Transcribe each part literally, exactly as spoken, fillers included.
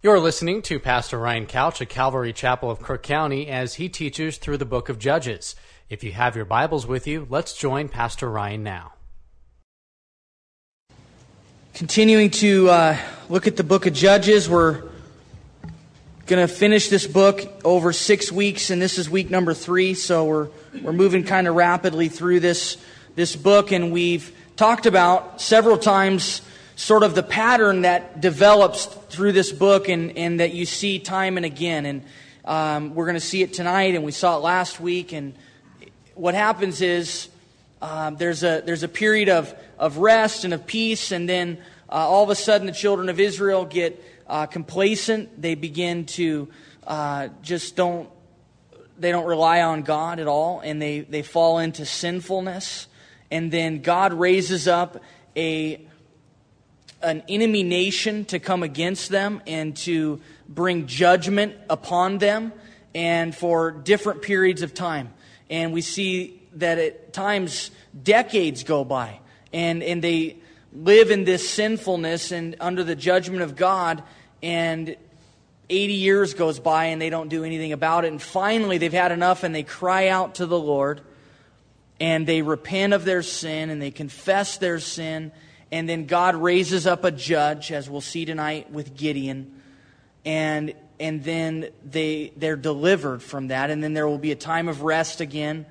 You're listening to Pastor Ryan Couch at Calvary Chapel of Crook County as he teaches through the book of Judges. If you have your Bibles with you, let's join Pastor Ryan now. Continuing to uh, look at the book of Judges, we're going to finish this book over six weeks, and this is week number three, so we're we're moving kind of rapidly through this this book, and we've talked about several times sort of the pattern that develops through this book and, and that you see time and again. And um, we're going to see it tonight, and we saw it last week. And what happens is um, there's a there's a period of, of rest and of peace, and then uh, all of a sudden the children of Israel get uh, complacent. They begin to uh, just don't, they don't rely on God at all, and they, they fall into sinfulness. And then God raises up a... an enemy nation to come against them and to bring judgment upon them, and for different periods of time. And we see that at times decades go by, and, and they live in this sinfulness and under the judgment of God, and eighty years goes by and they don't do anything about it. And finally they've had enough and they cry out to the Lord, and they repent of their sin and they confess their sin. And then God raises up a judge, as we'll see tonight with Gideon, and and then they they're delivered from that. And then there will be a time of rest again,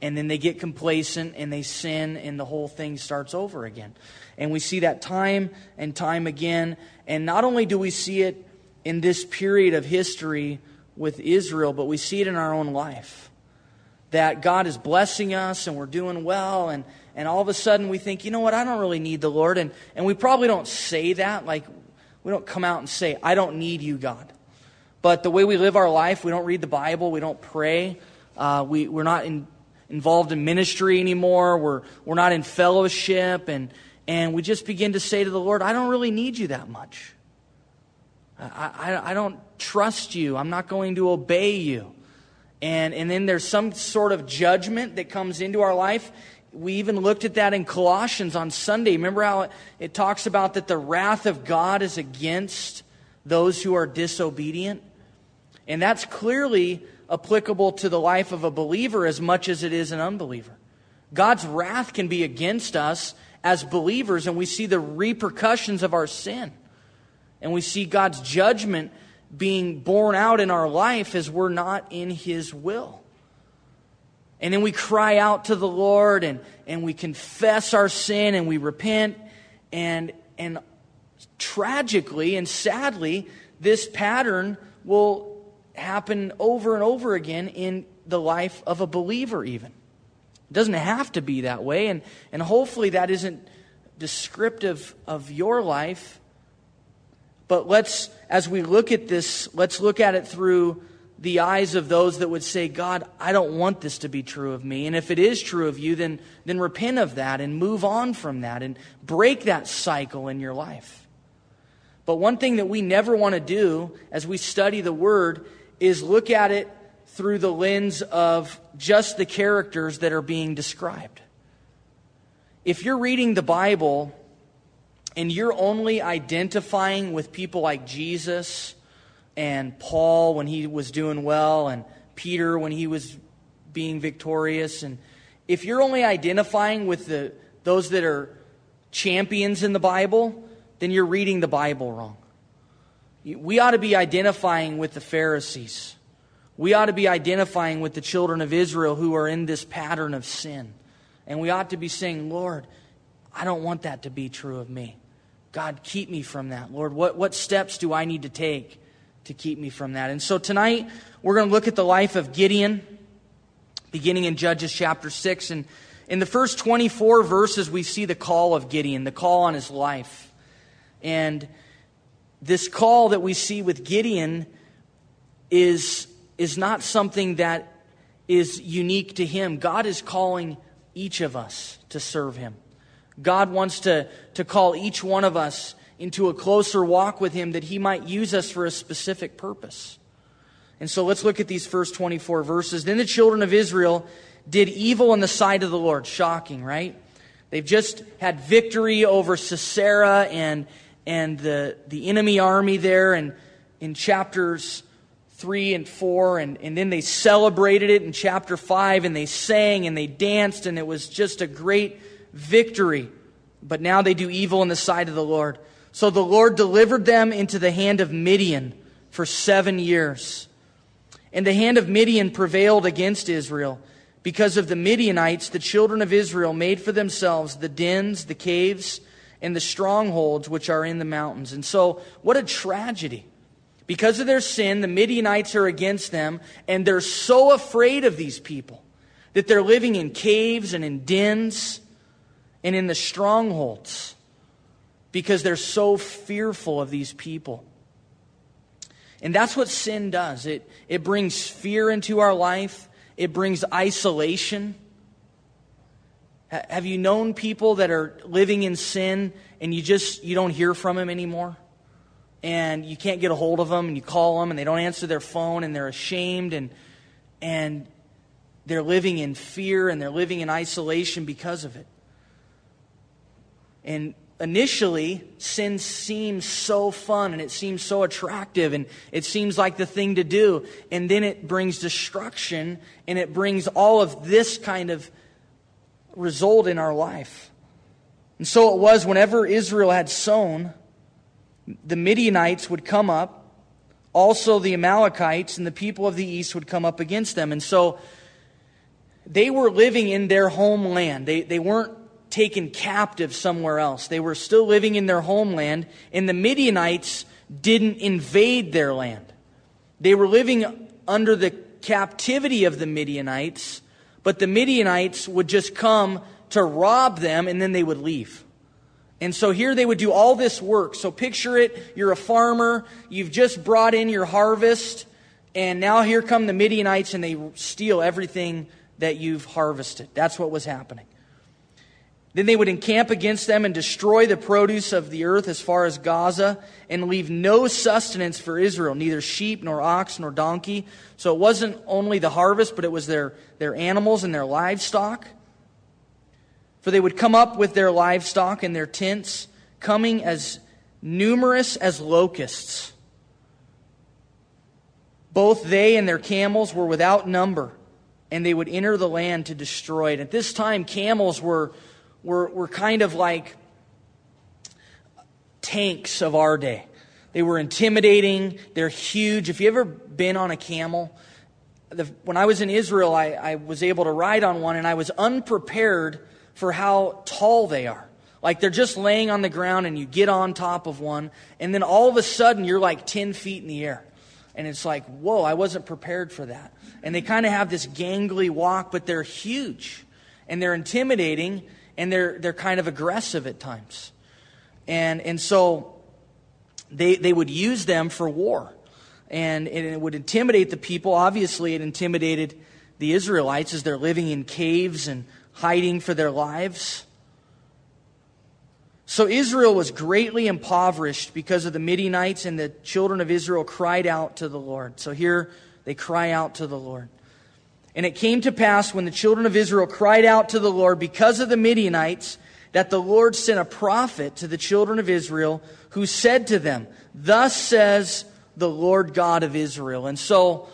and then they get complacent and they sin, and the whole thing starts over again. And we see that time and time again. And not only do we see it in this period of history with Israel, but we see it in our own life, that God is blessing us and we're doing well, and And all of a sudden we think, you know what, I don't really need the Lord. And and we probably don't say that. Like, we don't come out and say, I don't need you, God. But the way we live our life, we don't read the Bible, we don't pray, uh, we, we're not in, involved in ministry anymore, we're we're not in fellowship, and and we just begin to say to the Lord, I don't really need you that much. I, I, I don't trust you, I'm not going to obey you. And and then there's some sort of judgment that comes into our life. We even looked at that in Colossians on Sunday. Remember how it talks about that the wrath of God is against those who are disobedient? And that's clearly applicable to the life of a believer as much as it is an unbeliever. God's wrath can be against us as believers, and we see the repercussions of our sin. And we see God's judgment being borne out in our life as we're not in His will. And then we cry out to the Lord, and, and we confess our sin, and we repent. And, and tragically and sadly, this pattern will happen over and over again in the life of a believer even. It doesn't have to be that way. And, and hopefully that isn't descriptive of your life. But let's, as we look at this, let's look at it through the eyes of those that would say, God, I don't want this to be true of me. And if it is true of you, then, then repent of that and move on from that and break that cycle in your life. But one thing that we never want to do as we study the Word is look at it through the lens of just the characters that are being described. If you're reading the Bible and you're only identifying with people like Jesus and Paul when he was doing well, and Peter when he was being victorious, and if you're only identifying with the those that are champions in the Bible, then you're reading the Bible wrong. We ought to be identifying with the Pharisees. We ought to be identifying with the children of Israel who are in this pattern of sin. And we ought to be saying, Lord, I don't want that to be true of me. God, keep me from that. Lord, what, what steps do I need to take to keep me from that? And so tonight, we're going to look at the life of Gideon, beginning in Judges chapter six. And in the first twenty-four verses, we see the call of Gideon, the call on his life. And this call that we see with Gideon is, is not something that is unique to him. God is calling each of us to serve Him. God wants to, to call each one of us into a closer walk with Him, that He might use us for a specific purpose. And so let's look at these first twenty-four verses. Then the children of Israel did evil in the sight of the Lord. Shocking, right? They've just had victory over Sisera and, and the, the enemy army there. And, in chapters three and four, and, and then they celebrated it in chapter five, and they sang and they danced, and it was just a great victory. But now they do evil in the sight of the Lord. So the Lord delivered them into the hand of Midian for seven years. And the hand of Midian prevailed against Israel. Because of the Midianites, the children of Israel made for themselves the dens, the caves, and the strongholds which are in the mountains. And so, what a tragedy. Because of their sin, the Midianites are against them, and they're so afraid of these people that they're living in caves and in dens and in the strongholds because they're so fearful of these people. And that's what sin does. It, it brings fear into our life. It brings isolation. Have you known people that are living in sin and you just, you don't hear from them anymore? And you can't get a hold of them, and you call them and they don't answer their phone, and they're ashamed, and and they're living in fear, and they're living in isolation because of it. And initially, sin seems so fun, and it seems so attractive, and it seems like the thing to do. And then it brings destruction, and it brings all of this kind of result in our life. And so it was whenever Israel had sown, the Midianites would come up, also the Amalekites and the people of the east would come up against them. And so they were living in their homeland. They, they weren't taken captive somewhere else. They were still living in their homeland, and the Midianites didn't invade their land. They were living under the captivity of the Midianites, but the Midianites would just come to rob them, and then they would leave. And so here they would do all this work. So picture it, you're a farmer, you've just brought in your harvest, and now here come the Midianites, and they steal everything that you've harvested. That's what was happening. Then they would encamp against them and destroy the produce of the earth as far as Gaza, and leave no sustenance for Israel, neither sheep nor ox nor donkey. So it wasn't only the harvest, but it was their, their animals and their livestock. For they would come up with their livestock and their tents, coming as numerous as locusts. Both they and their camels were without number, and they would enter the land to destroy it. At this time, camels were, were, were kind of like tanks of our day. They were intimidating. They're huge. If you've ever been on a camel, the, when I was in Israel, I, I was able to ride on one, and I was unprepared for how tall they are. Like, they're just laying on the ground, and you get on top of one, and then all of a sudden you're like ten feet in the air. And it's like, whoa, I wasn't prepared for that. And they kind of have this gangly walk, but they're huge, and they're intimidating, and they're they're kind of aggressive at times. And and so they they would use them for war. And, and it would intimidate the people. Obviously, it intimidated the Israelites as they're living in caves and hiding for their lives. So Israel was greatly impoverished because of the Midianites, and the children of Israel cried out to the Lord. So here they cry out to the Lord. And it came to pass when the children of Israel cried out to the Lord because of the Midianites, that the Lord sent a prophet to the children of Israel, who said to them, "Thus says the Lord God of Israel." And so,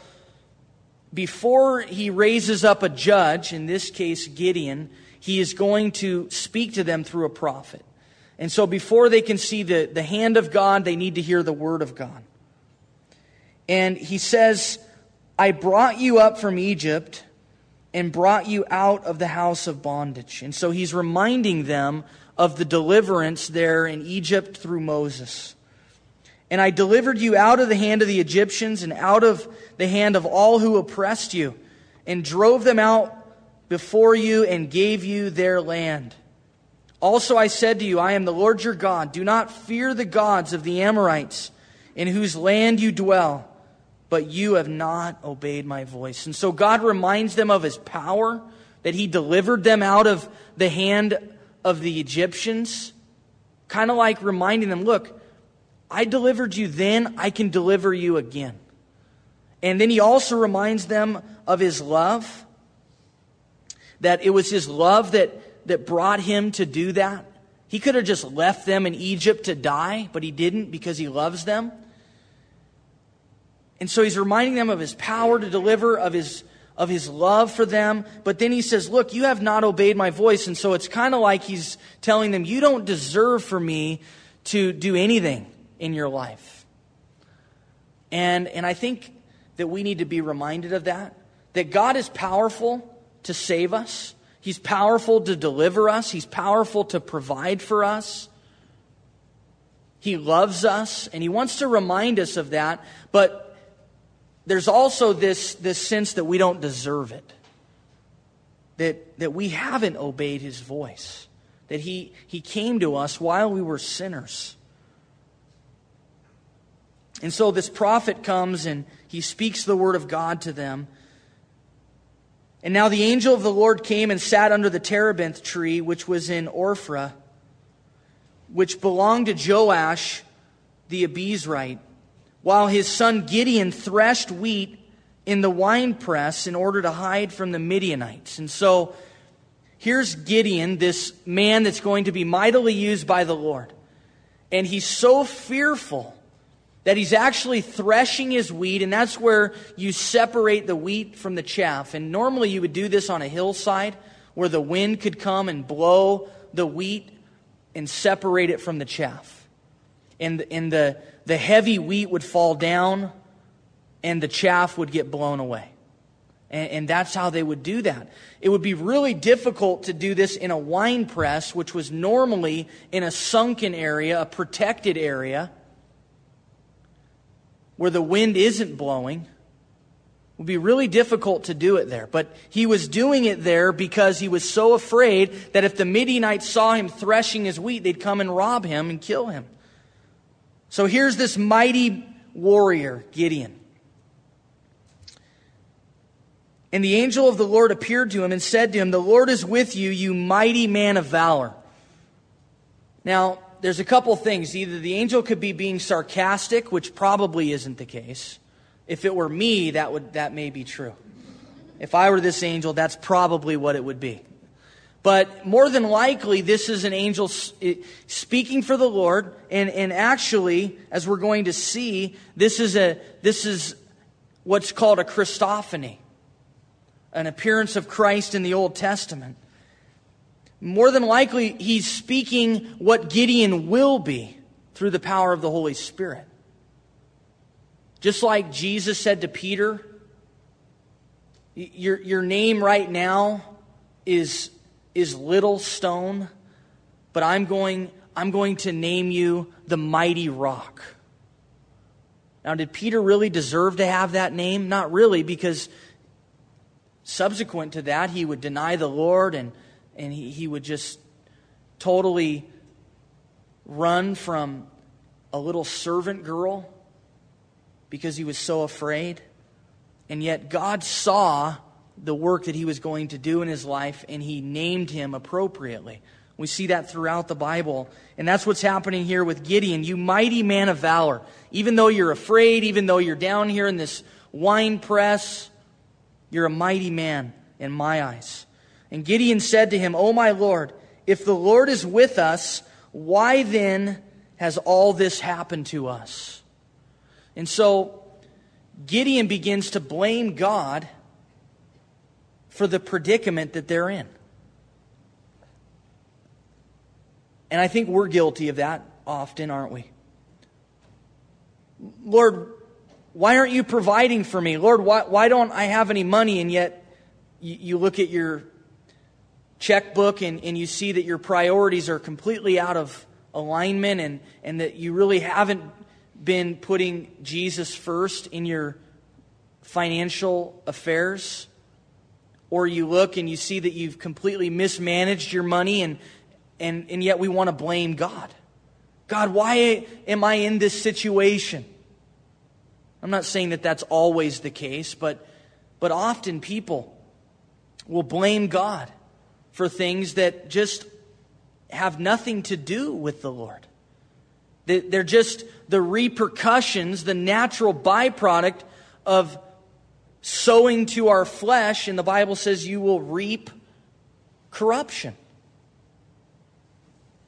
before he raises up a judge, in this case Gideon, he is going to speak to them through a prophet. And so before they can see the, the hand of God, they need to hear the word of God. And he says, "I brought you up from Egypt and brought you out of the house of bondage." And so he's reminding them of the deliverance there in Egypt through Moses. "And I delivered you out of the hand of the Egyptians and out of the hand of all who oppressed you, and drove them out before you and gave you their land. Also I said to you, I am the Lord your God. Do not fear the gods of the Amorites, in whose land you dwell, but you have not obeyed my voice." And so God reminds them of his power, that he delivered them out of the hand of the Egyptians. Kind of like reminding them, look, I delivered you then, I can deliver you again. And then he also reminds them of his love, that it was his love that, that brought him to do that. He could have just left them in Egypt to die, but he didn't, because he loves them. And so he's reminding them of his power to deliver, of his of his love for them. But then he says, look, you have not obeyed my voice. And so it's kind of like he's telling them, you don't deserve for me to do anything in your life. And, and I think that we need to be reminded of that, that God is powerful to save us. He's powerful to deliver us. He's powerful to provide for us. He loves us, and he wants to remind us of that. But there's also this, this sense that we don't deserve it, that, that we haven't obeyed his voice, that he, he came to us while we were sinners. And so this prophet comes and he speaks the word of God to them. And now the angel of the Lord came and sat under the terebinth tree, which was in Orphra, which belonged to Joash the Abiezrite, while his son Gideon threshed wheat in the winepress in order to hide from the Midianites. And so here's Gideon, this man that's going to be mightily used by the Lord. And he's so fearful that he's actually threshing his wheat, and that's where you separate the wheat from the chaff. And normally you would do this on a hillside where the wind could come and blow the wheat and separate it from the chaff. And, and the The heavy wheat would fall down and the chaff would get blown away. And, and that's how they would do that. It would be really difficult to do this in a wine press, which was normally in a sunken area, a protected area, where the wind isn't blowing. It would be really difficult to do it there. But he was doing it there because he was so afraid that if the Midianites saw him threshing his wheat, they'd come and rob him and kill him. So here's this mighty warrior, Gideon. And the angel of the Lord appeared to him and said to him, "The Lord is with you, you mighty man of valor." Now, there's a couple things. Either the angel could be being sarcastic, which probably isn't the case. If it were me, that would that may be true. If I were this angel, that's probably what it would be. But more than likely, this is an angel speaking for the Lord. And, and actually, as we're going to see, this is a this is what's called a Christophany, an appearance of Christ in the Old Testament. More than likely, he's speaking what Gideon will be through the power of the Holy Spirit. Just like Jesus said to Peter, your, your name right now is... is little stone, but I'm going, I'm going to name you the mighty rock. Now, did Peter really deserve to have that name? Not really, because subsequent to that, he would deny the Lord and, and he, he would just totally run from a little servant girl because he was so afraid. And yet God saw the work that he was going to do in his life, and he named him appropriately. We see that throughout the Bible. And that's what's happening here with Gideon. You mighty man of valor. Even though you're afraid, even though you're down here in this wine press, you're a mighty man in my eyes. And Gideon said to him, "O my Lord, if the Lord is with us, why then has all this happened to us?" And so Gideon begins to blame God for the predicament that they're in. And I think we're guilty of that often, aren't we? Lord, why aren't you providing for me? Lord, why, why don't I have any money? And yet you, you look at your checkbook and, and you see that your priorities are completely out of alignment, and, and that you really haven't been putting Jesus first in your financial affairs. Or you look and you see that you've completely mismanaged your money, and and, and yet we want to blame God. God, why am I in this situation? I'm not saying that that's always the case, but but often people will blame God for things that just have nothing to do with the Lord. They're just the repercussions, the natural byproduct of sowing to our flesh, and the Bible says you will reap corruption.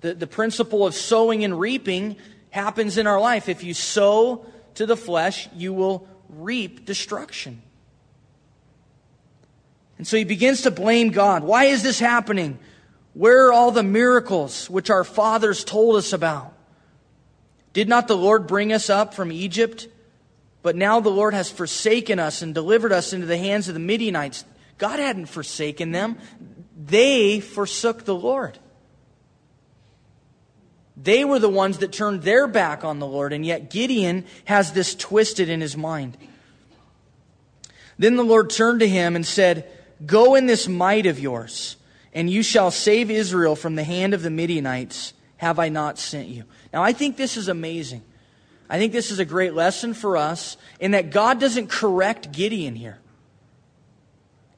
The, the principle of sowing and reaping happens in our life. If you sow to the flesh, you will reap destruction. And so he begins to blame God. Why is this happening? Where are all the miracles which our fathers told us about? Did not the Lord bring us up from Egypt? But now the Lord has forsaken us and delivered us into the hands of the Midianites. God hadn't forsaken them. They forsook the Lord. They were the ones that turned their back on the Lord, and yet Gideon has this twisted in his mind. Then the Lord turned to him and said, "Go in this might of yours, and you shall save Israel from the hand of the Midianites. Have I not sent you?" Now, I think this is amazing. I think this is a great lesson for us in that God doesn't correct Gideon here.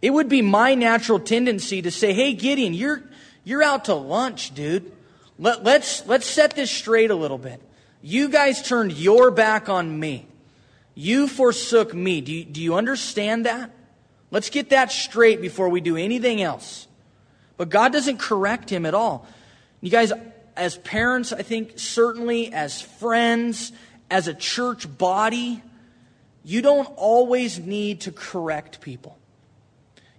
It would be my natural tendency to say, "Hey, Gideon, you're you're out to lunch, dude. Let, let's let's set this straight a little bit. You guys turned your back on me. You forsook me. Do you, do you understand that? Let's get that straight before we do anything else." But God doesn't correct him at all. You guys, as parents, I think certainly as friends, as a church body, you don't always need to correct people.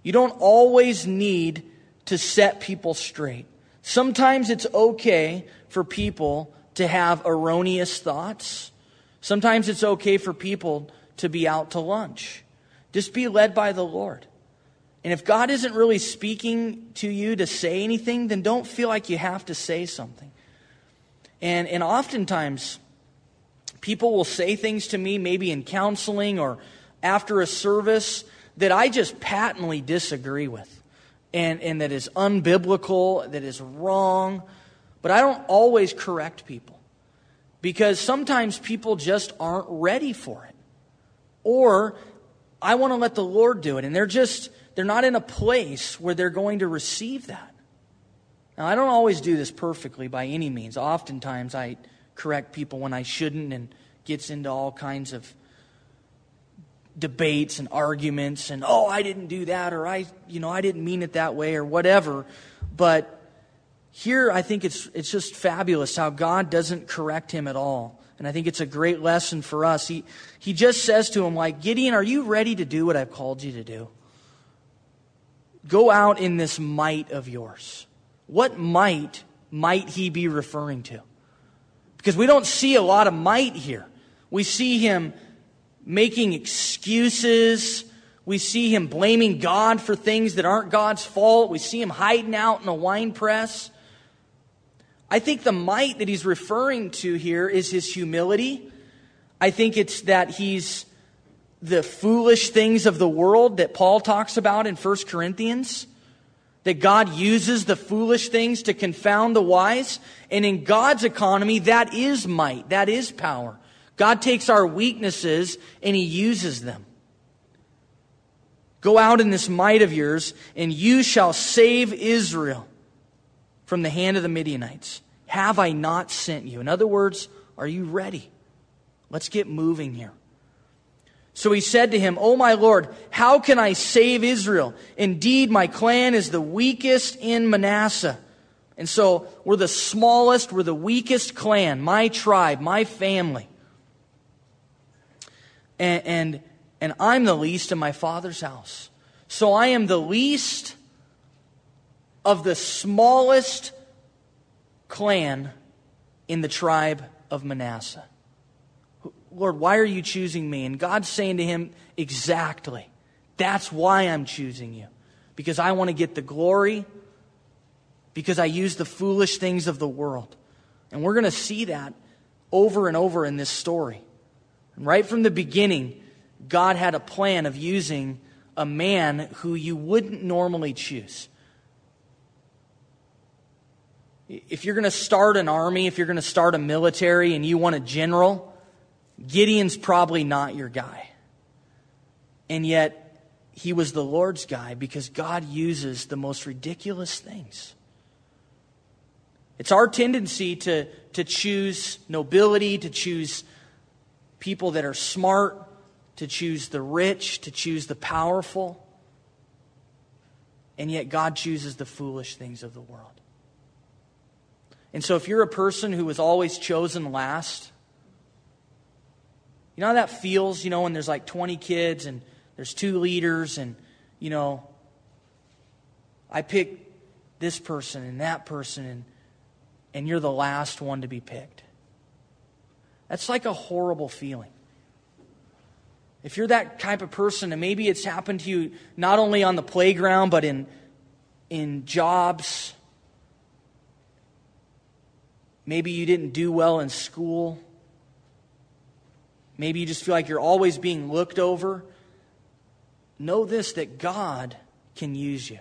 You don't always need to set people straight. Sometimes it's okay for people to have erroneous thoughts. Sometimes it's okay for people to be out to lunch. Just be led by the Lord. And if God isn't really speaking to you to say anything, then don't feel like you have to say something. And, and oftentimes, people will say things to me, maybe in counseling or after a service, that I just patently disagree with and, and that is unbiblical, that is wrong. But I don't always correct people because sometimes people just aren't ready for it. Or I want to let the Lord do it, and they're just, they're not in a place where they're going to receive that. Now, I don't always do this perfectly by any means. Oftentimes I correct people when I shouldn't, and gets into all kinds of debates and arguments and, oh, I didn't do that, or I, you know, I didn't mean it that way, or whatever. But here I think it's it's just fabulous how God doesn't correct him at all. And I think it's a great lesson for us. He he just says to him, like, Gideon, are you ready to do what I've called you to do? Go out in this might of yours. What might might he be referring to? Because we don't see a lot of might here. We see him making excuses. We see him blaming God for things that aren't God's fault. We see him hiding out in a wine press. I think the might that he's referring to here is his humility. I think it's that he's the foolish things of the world that Paul talks about in First Corinthians. That God uses the foolish things to confound the wise. And in God's economy, that is might. That is power. God takes our weaknesses and he uses them. Go out in this might of yours, and you shall save Israel from the hand of the Midianites. Have I not sent you? In other words, are you ready? Let's get moving here. So he said to him, "O my Lord, how can I save Israel? Indeed, my clan is the weakest in Manasseh." And so we're the smallest, we're the weakest clan, my tribe, my family. And, and, and I'm the least in my father's house. So I am the least of the smallest clan in the tribe of Manasseh. Lord, why are you choosing me? And God's saying to him, exactly. That's why I'm choosing you. Because I want to get the glory. Because I use the foolish things of the world. And we're going to see that over and over in this story. And right from the beginning, God had a plan of using a man who you wouldn't normally choose. If you're going to start an army, if you're going to start a military and you want a general, Gideon's probably not your guy. And yet, he was the Lord's guy because God uses the most ridiculous things. It's our tendency to, to choose nobility, to choose people that are smart, to choose the rich, to choose the powerful. And yet, God chooses the foolish things of the world. And so if you're a person who was always chosen last, You know how that feels, you know, when there's like twenty kids and there's two leaders and, you know, I pick this person and that person and and you're the last one to be picked. That's like a horrible feeling. If you're that type of person, and maybe it's happened to you not only on the playground, but in in jobs. Maybe you didn't do well in school. Maybe you just feel like you're always being looked over. Know this, that God can use you.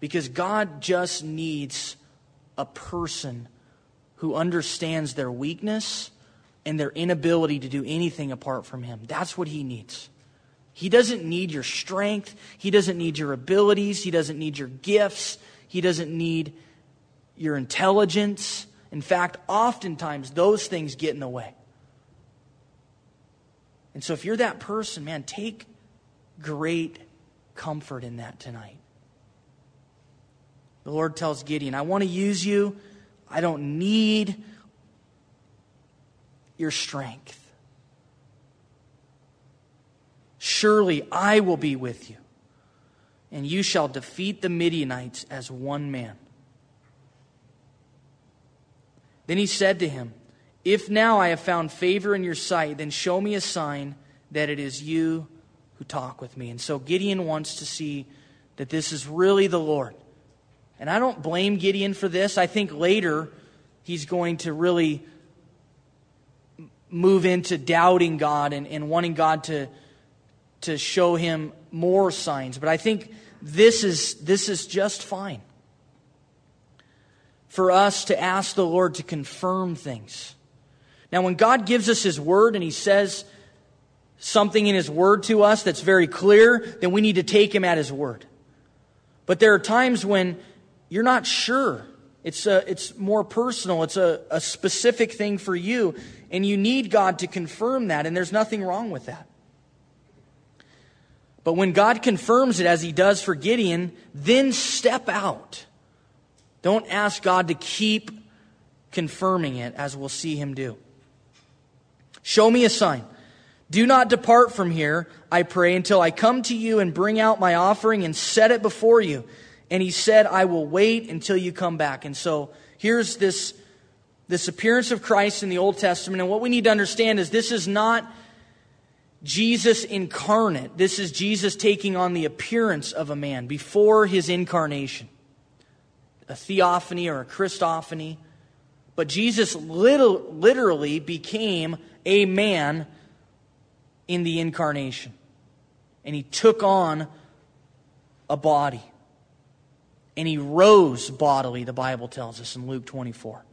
Because God just needs a person who understands their weakness and their inability to do anything apart from Him. That's what He needs. He doesn't need your strength. He doesn't need your abilities. He doesn't need your gifts. He doesn't need your intelligence. In fact, oftentimes those things get in the way. And so if you're that person, man, take great comfort in that tonight. The Lord tells Gideon, I want to use you. I don't need your strength. Surely I will be with you, and you shall defeat the Midianites as one man. Then he said to him, if now I have found favor in your sight, then show me a sign that it is you who talk with me. And so Gideon wants to see that this is really the Lord. And I don't blame Gideon for this. I think later he's going to really move into doubting God and, and wanting God to, to show him more signs. But I think this is, this is just fine for us to ask the Lord to confirm things. Now, when God gives us His Word and He says something in His Word to us that's very clear, then we need to take Him at His Word. But there are times when you're not sure. It's a, it's more personal. It's a, a specific thing for you. And you need God to confirm that. And there's nothing wrong with that. But when God confirms it, as He does for Gideon, then step out. Don't ask God to keep confirming it, as we'll see Him do. Show me a sign. Do not depart from here, I pray, until I come to you and bring out my offering and set it before you. And he said, I will wait until you come back. And so here's this, this appearance of Christ in the Old Testament. And what we need to understand is this is not Jesus incarnate. This is Jesus taking on the appearance of a man before his incarnation. A theophany or a Christophany. But Jesus little, literally became a man in the incarnation. And he took on a body. And he rose bodily, the Bible tells us in Luke twenty-four.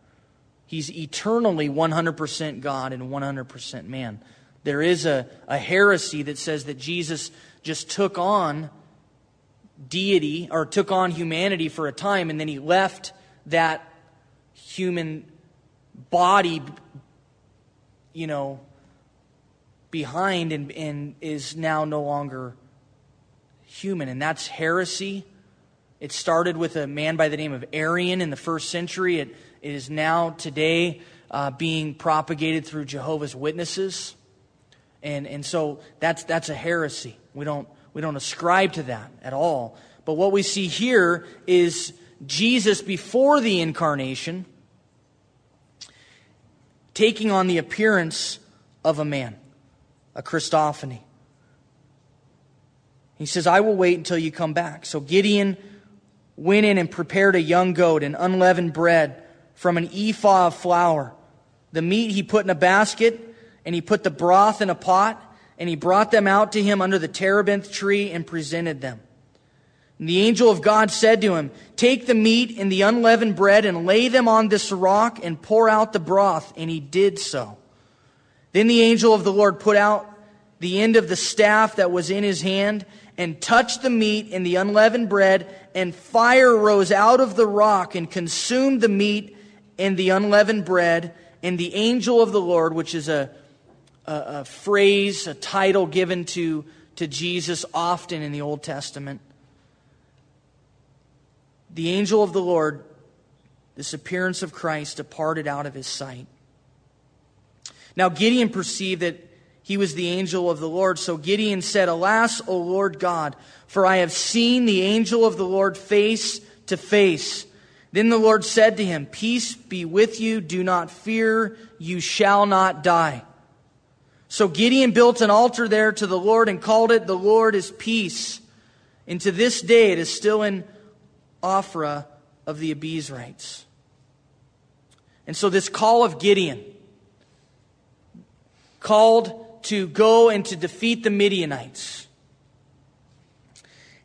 He's eternally one hundred percent God and one hundred percent man. There is a, a heresy that says that Jesus just took on deity or took on humanity for a time and then he left that human body, you know, behind and, and is now no longer human. And that's heresy. It started with a man by the name of Arian in the first century. It, it is now today uh, being propagated through Jehovah's Witnesses, and and so that's that's a heresy. We don't we don't ascribe to that at all. But what we see here is Jesus before the incarnation taking on the appearance of a man, a Christophany. He says, "I will wait until you come back." So Gideon went in and prepared a young goat and unleavened bread from an ephah of flour. The meat he put in a basket, and he put the broth in a pot, and he brought them out to him under the terebinth tree and presented them. And the angel of God said to him, "Take the meat and the unleavened bread and lay them on this rock and pour out the broth." And he did so. Then the angel of the Lord put out the end of the staff that was in his hand and touched the meat and the unleavened bread, and fire rose out of the rock and consumed the meat and the unleavened bread. And the angel of the Lord, which is a, a, a phrase, a title given to, to Jesus often in the Old Testament. The angel of the Lord, this appearance of Christ, departed out of his sight. Now Gideon perceived that He was the angel of the Lord. So Gideon said, "Alas, O Lord God, for I have seen the angel of the Lord face to face." Then the Lord said to him, "Peace be with you. Do not fear. You shall not die." So Gideon built an altar there to the Lord and called it, "The Lord is Peace." And to this day it is still in Orphra of the Abiezrites. And so this call of Gideon, called to go and to defeat the Midianites.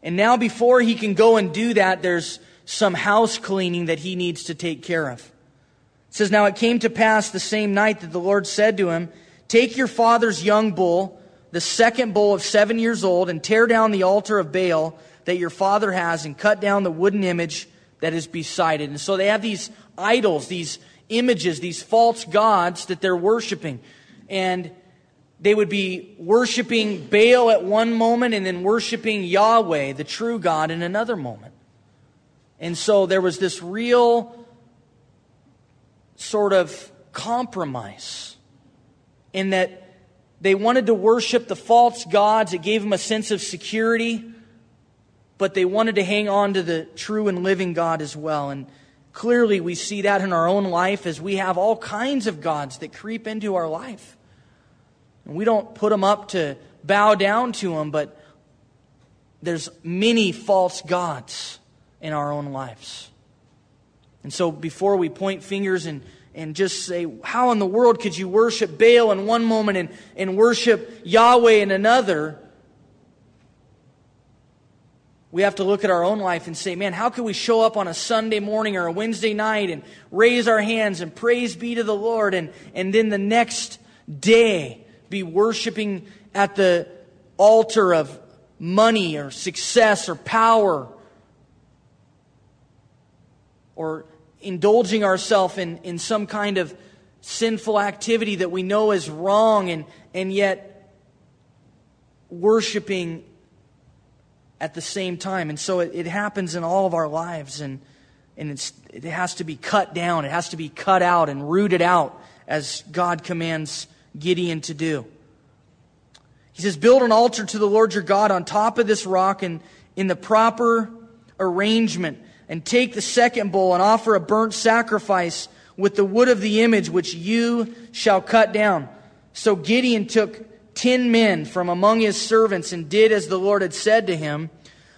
And now before he can go and do that, there's some house cleaning that he needs to take care of. It says, "Now it came to pass the same night that the Lord said to him, 'Take your father's young bull, the second bull of seven years old, and tear down the altar of Baal that your father has, and cut down the wooden image that is beside it.'" And so they have these idols, these images, these false gods that they're worshiping. And they would be worshiping Baal at one moment and then worshiping Yahweh, the true God, in another moment. And so there was this real sort of compromise in that they wanted to worship the false gods. It gave them a sense of security, but they wanted to hang on to the true and living God as well. And clearly we see that in our own life as we have all kinds of gods that creep into our life. And we don't put them up to bow down to them, but there's many false gods in our own lives. And so before we point fingers and And just say, how in the world could you worship Baal in one moment and, and worship Yahweh in another? We have to look at our own life and say, man, how could we show up on a Sunday morning or a Wednesday night and raise our hands and praise be to the Lord, and, and then the next day be worshiping at the altar of money or success or power, or indulging ourselves in, in some kind of sinful activity that we know is wrong, and, and yet worshiping at the same time. And so it, it happens in all of our lives, and, and it's, it has to be cut down. It has to be cut out and rooted out as God commands Gideon to do. He says, "Build an altar to the Lord your God on top of this rock and in the proper arrangement. And take the second bull and offer a burnt sacrifice with the wood of the image which you shall cut down." So Gideon took ten men from among his servants and did as the Lord had said to him.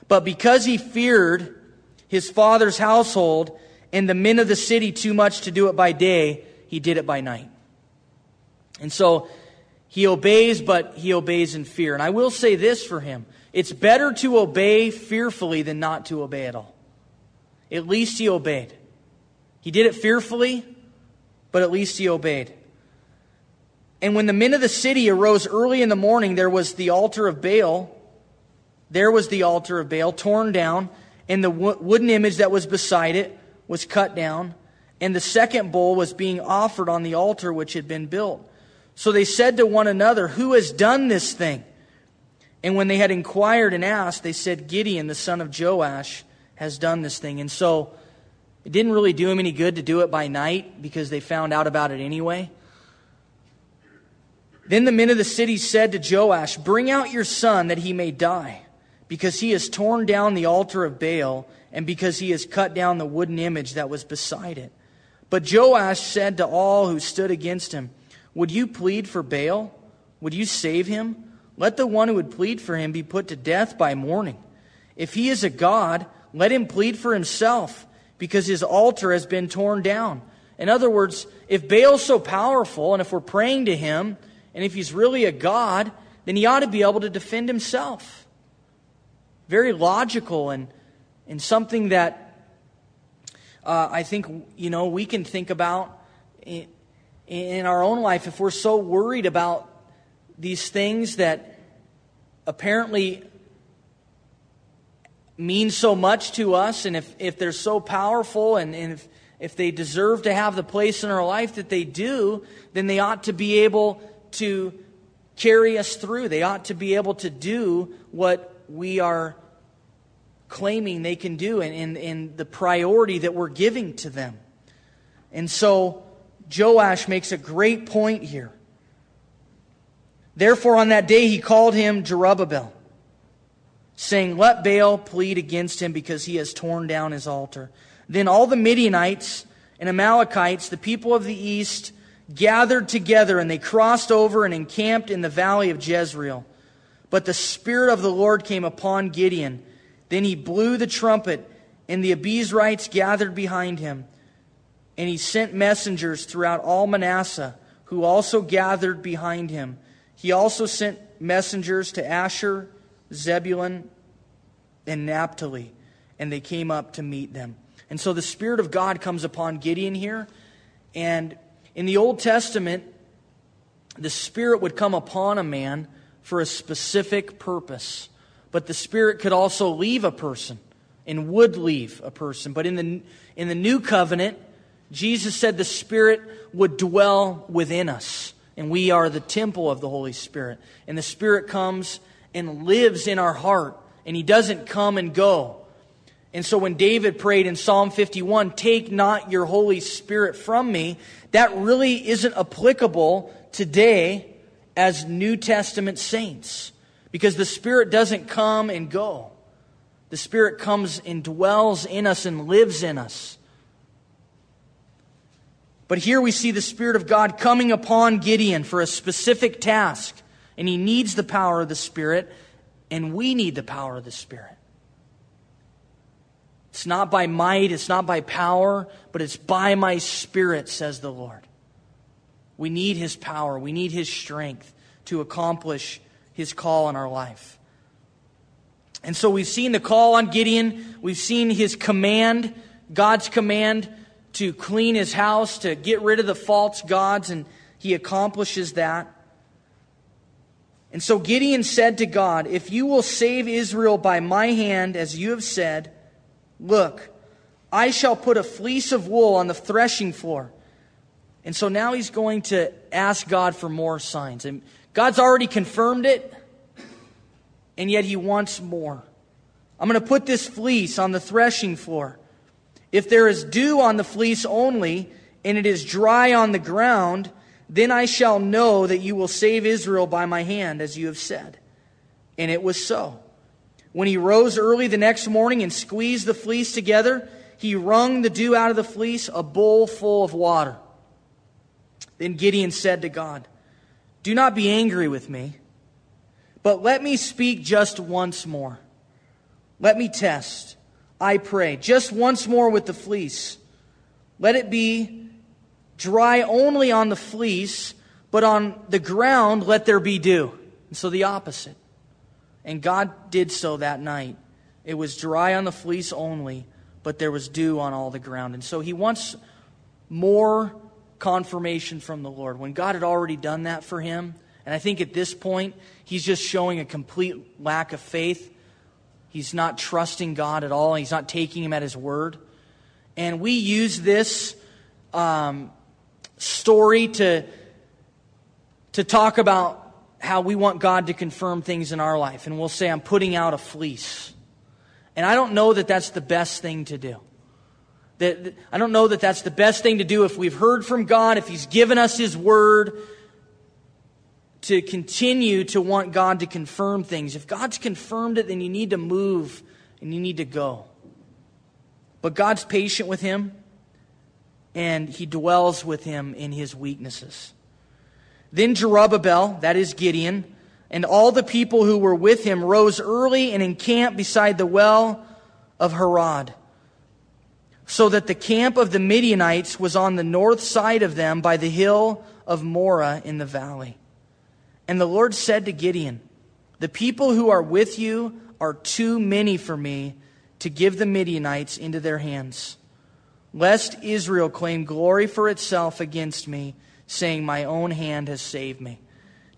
But because he feared his father's household and the men of the city too much to do it by day, he did it by night. And so he obeys, but he obeys in fear. And I will say this for him: it's better to obey fearfully than not to obey at all. At least he obeyed. He did it fearfully, but at least he obeyed. "And when the men of the city arose early in the morning, there was the altar of Baal. There was the altar of Baal torn down, and the wo- wooden image that was beside it was cut down, and the second bull was being offered on the altar which had been built. So they said to one another, 'Who has done this thing?' And when they had inquired and asked, they said, 'Gideon, the son of Joash, has done this thing.'" And so it didn't really do him any good to do it by night, because they found out about it anyway. "Then the men of the city said to Joash, 'Bring out your son that he may die, because he has torn down the altar of Baal, and because he has cut down the wooden image that was beside it.' But Joash said to all who stood against him, 'Would you plead for Baal? Would you save him? Let the one who would plead for him be put to death by morning. If he is a god, let him plead for himself, because his altar has been torn down.'" In other words, if Baal's so powerful, and if we're praying to him, and if he's really a god, then he ought to be able to defend himself. Very logical, and, and something that uh, I think, you know, we can think about in, in our own life if we're so worried about these things that apparently mean so much to us, and if, if they're so powerful, and, and if, if they deserve to have the place in our life that they do, then they ought to be able to carry us through. They ought to be able to do what we are claiming they can do, and, and, and the priority that we're giving to them. And so Joash makes a great point here. Therefore on that day he called him Jerubbaal, saying, Let Baal plead against him, because he has torn down his altar. Then all the Midianites and Amalekites, the people of the east, gathered together, and they crossed over and encamped in the valley of Jezreel. But the Spirit of the Lord came upon Gideon. Then he blew the trumpet, and the Abiezrites gathered behind him. And he sent messengers throughout all Manasseh, who also gathered behind him. He also sent messengers to Asher, Zebulun, and Naphtali, and they came up to meet them. And so the Spirit of God comes upon Gideon here. And in the Old Testament, the Spirit would come upon a man for a specific purpose. But the Spirit could also leave a person and would leave a person. But in the, in the New Covenant, Jesus said the Spirit would dwell within us. And we are the temple of the Holy Spirit. And the Spirit comes and lives in our heart. And He doesn't come and go. And so when David prayed in Psalm fifty-one, take not your Holy Spirit from me, that really isn't applicable today as New Testament saints, because the Spirit doesn't come and go. The Spirit comes and dwells in us and lives in us. But here we see the Spirit of God coming upon Gideon for a specific task, and he needs the power of the Spirit, and we need the power of the Spirit. It's not by might, it's not by power, but it's by my Spirit, says the Lord. We need His power, we need His strength to accomplish His call in our life. And so we've seen the call on Gideon, we've seen his command, God's command to clean his house, to get rid of the false gods, and he accomplishes that. And so Gideon said to God, if you will save Israel by my hand, as you have said, look, I shall put a fleece of wool on the threshing floor. And so now he's going to ask God for more signs. And God's already confirmed it, and yet he wants more. I'm going to put this fleece on the threshing floor. If there is dew on the fleece only, and it is dry on the ground, then I shall know that you will save Israel by my hand, as you have said. And it was so. When he rose early the next morning and squeezed the fleece together, he wrung the dew out of the fleece, a bowl full of water. Then Gideon said to God, do not be angry with me, but let me speak just once more. Let me test, I pray, just once more with the fleece. Let it be dry only on the fleece, but on the ground let there be dew. And so the opposite. And God did so that night. It was dry on the fleece only, but there was dew on all the ground. And so he wants more confirmation from the Lord, when God had already done that for him. And I think at this point, he's just showing a complete lack of faith. He's not trusting God at all. He's not taking him at his word. And we use this um, story to, to talk about how we want God to confirm things in our life. And we'll say, I'm putting out a fleece. And I don't know that that's the best thing to do. That I don't know that that's the best thing to do if we've heard from God, if He's given us His word, to continue to want God to confirm things. If God's confirmed it, then you need to move and you need to go. But God's patient with him, and He dwells with him in his weaknesses. Then Jerubbaal, that is Gideon, and all the people who were with him rose early and encamped beside the well of Harod, so that the camp of the Midianites was on the north side of them by the hill of Morah in the valley. And the Lord said to Gideon, the people who are with you are too many for me to give the Midianites into their hands, lest Israel claim glory for itself against me, saying, my own hand has saved me.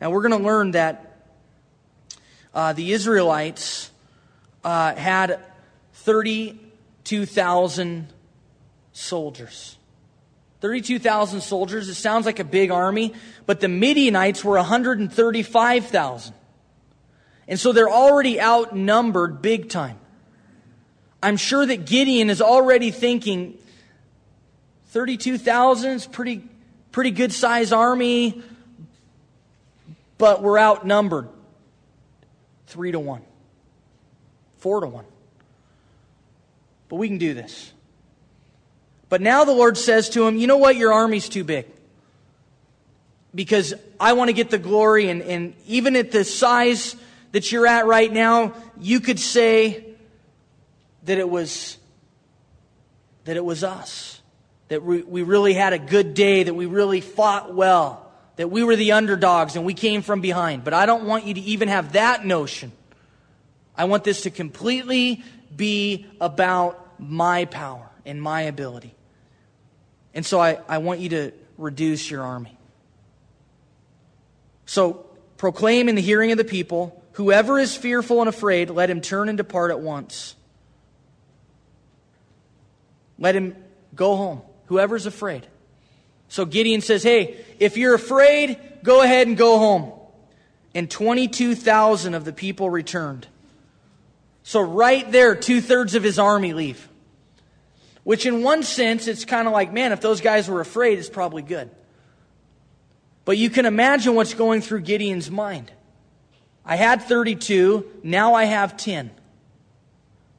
Now we're going to learn that uh, the Israelites uh, had thirty-two thousand soldiers. thirty-two thousand soldiers, it sounds like a big army, but the Midianites were one hundred thirty-five thousand. And so they're already outnumbered big time. I'm sure that Gideon is already thinking, thirty-two thousand is pretty Pretty good size army, but were outnumbered three to one, four to one. But we can do this. But now the Lord says to him, you know what? Your army's too big. Because I want to get the glory. And, and even at the size that you're at right now, you could say that it was that it was us. That we, we really had a good day. That we really fought well. That we were the underdogs and we came from behind. But I don't want you to even have that notion. I want this to completely be about my power and my ability. And so I, I want you to reduce your army. So proclaim in the hearing of the people, whoever is fearful and afraid, let him turn and depart at once. Let him go home, whoever's afraid. So Gideon says, hey, if you're afraid, go ahead and go home. And twenty-two thousand of the people returned. So right there, two-thirds of his army leave. Which in one sense, it's kind of like, man, if those guys were afraid, it's probably good. But you can imagine what's going through Gideon's mind. I had thirty-two, now I have ten.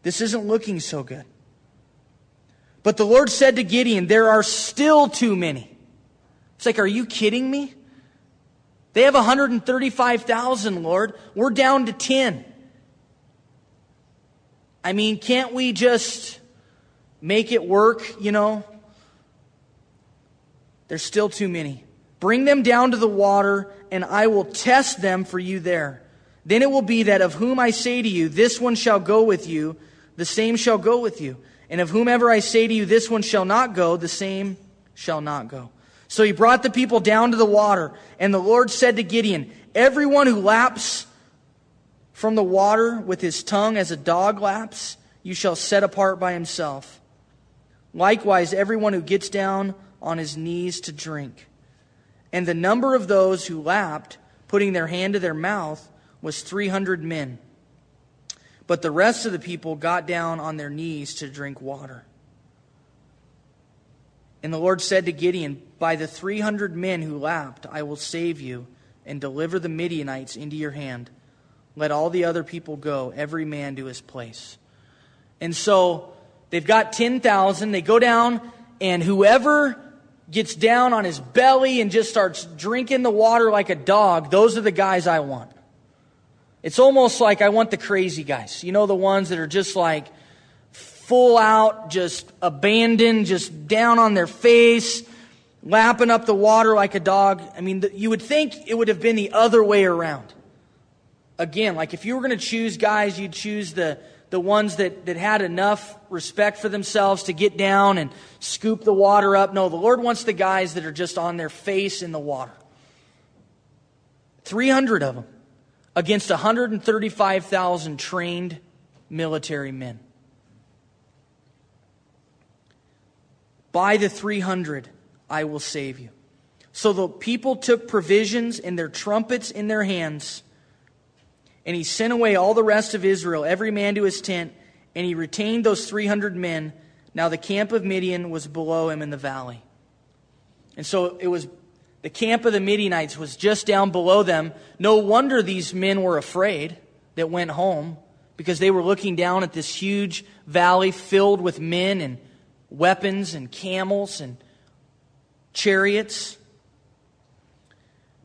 This isn't looking so good. But the Lord said to Gideon, there are still too many. It's like, are you kidding me? They have one hundred thirty-five thousand, Lord. We're down to ten. I mean, can't we just make it work, you know? There's still too many. Bring them down to the water, and I will test them for you there. Then it will be that of whom I say to you, this one shall go with you, the same shall go with you. And of whomever I say to you, this one shall not go, the same shall not go. So he brought the people down to the water, and the Lord said to Gideon, everyone who laps from the water with his tongue as a dog laps, you shall set apart by himself. Likewise, everyone who gets down on his knees to drink. And the number of those who lapped, putting their hand to their mouth, was three hundred men. But the rest of the people got down on their knees to drink water. And the Lord said to Gideon, by the three hundred men who lapped, I will save you and deliver the Midianites into your hand. Let all the other people go, every man to his place. And so they've got ten thousand. They go down, and whoever gets down on his belly and just starts drinking the water like a dog, those are the guys I want. It's almost like I want the crazy guys. You know, the ones that are just like full out, just abandoned, just down on their face, lapping up the water like a dog. I mean, you would think it would have been the other way around. Again, like if you were going to choose guys, you'd choose the, the ones that, that had enough respect for themselves to get down and scoop the water up. No, the Lord wants the guys that are just on their face in the water. three hundred of them. Against one hundred thirty-five thousand trained military men. By the three hundred, I will save you. So the people took provisions and their trumpets in their hands, and he sent away all the rest of Israel, every man to his tent, and he retained those three hundred men. Now the camp of Midian was below him in the valley. And so it was... The camp of the Midianites was just down below them. No wonder these men were afraid that went home, because they were looking down at this huge valley filled with men and weapons and camels and chariots.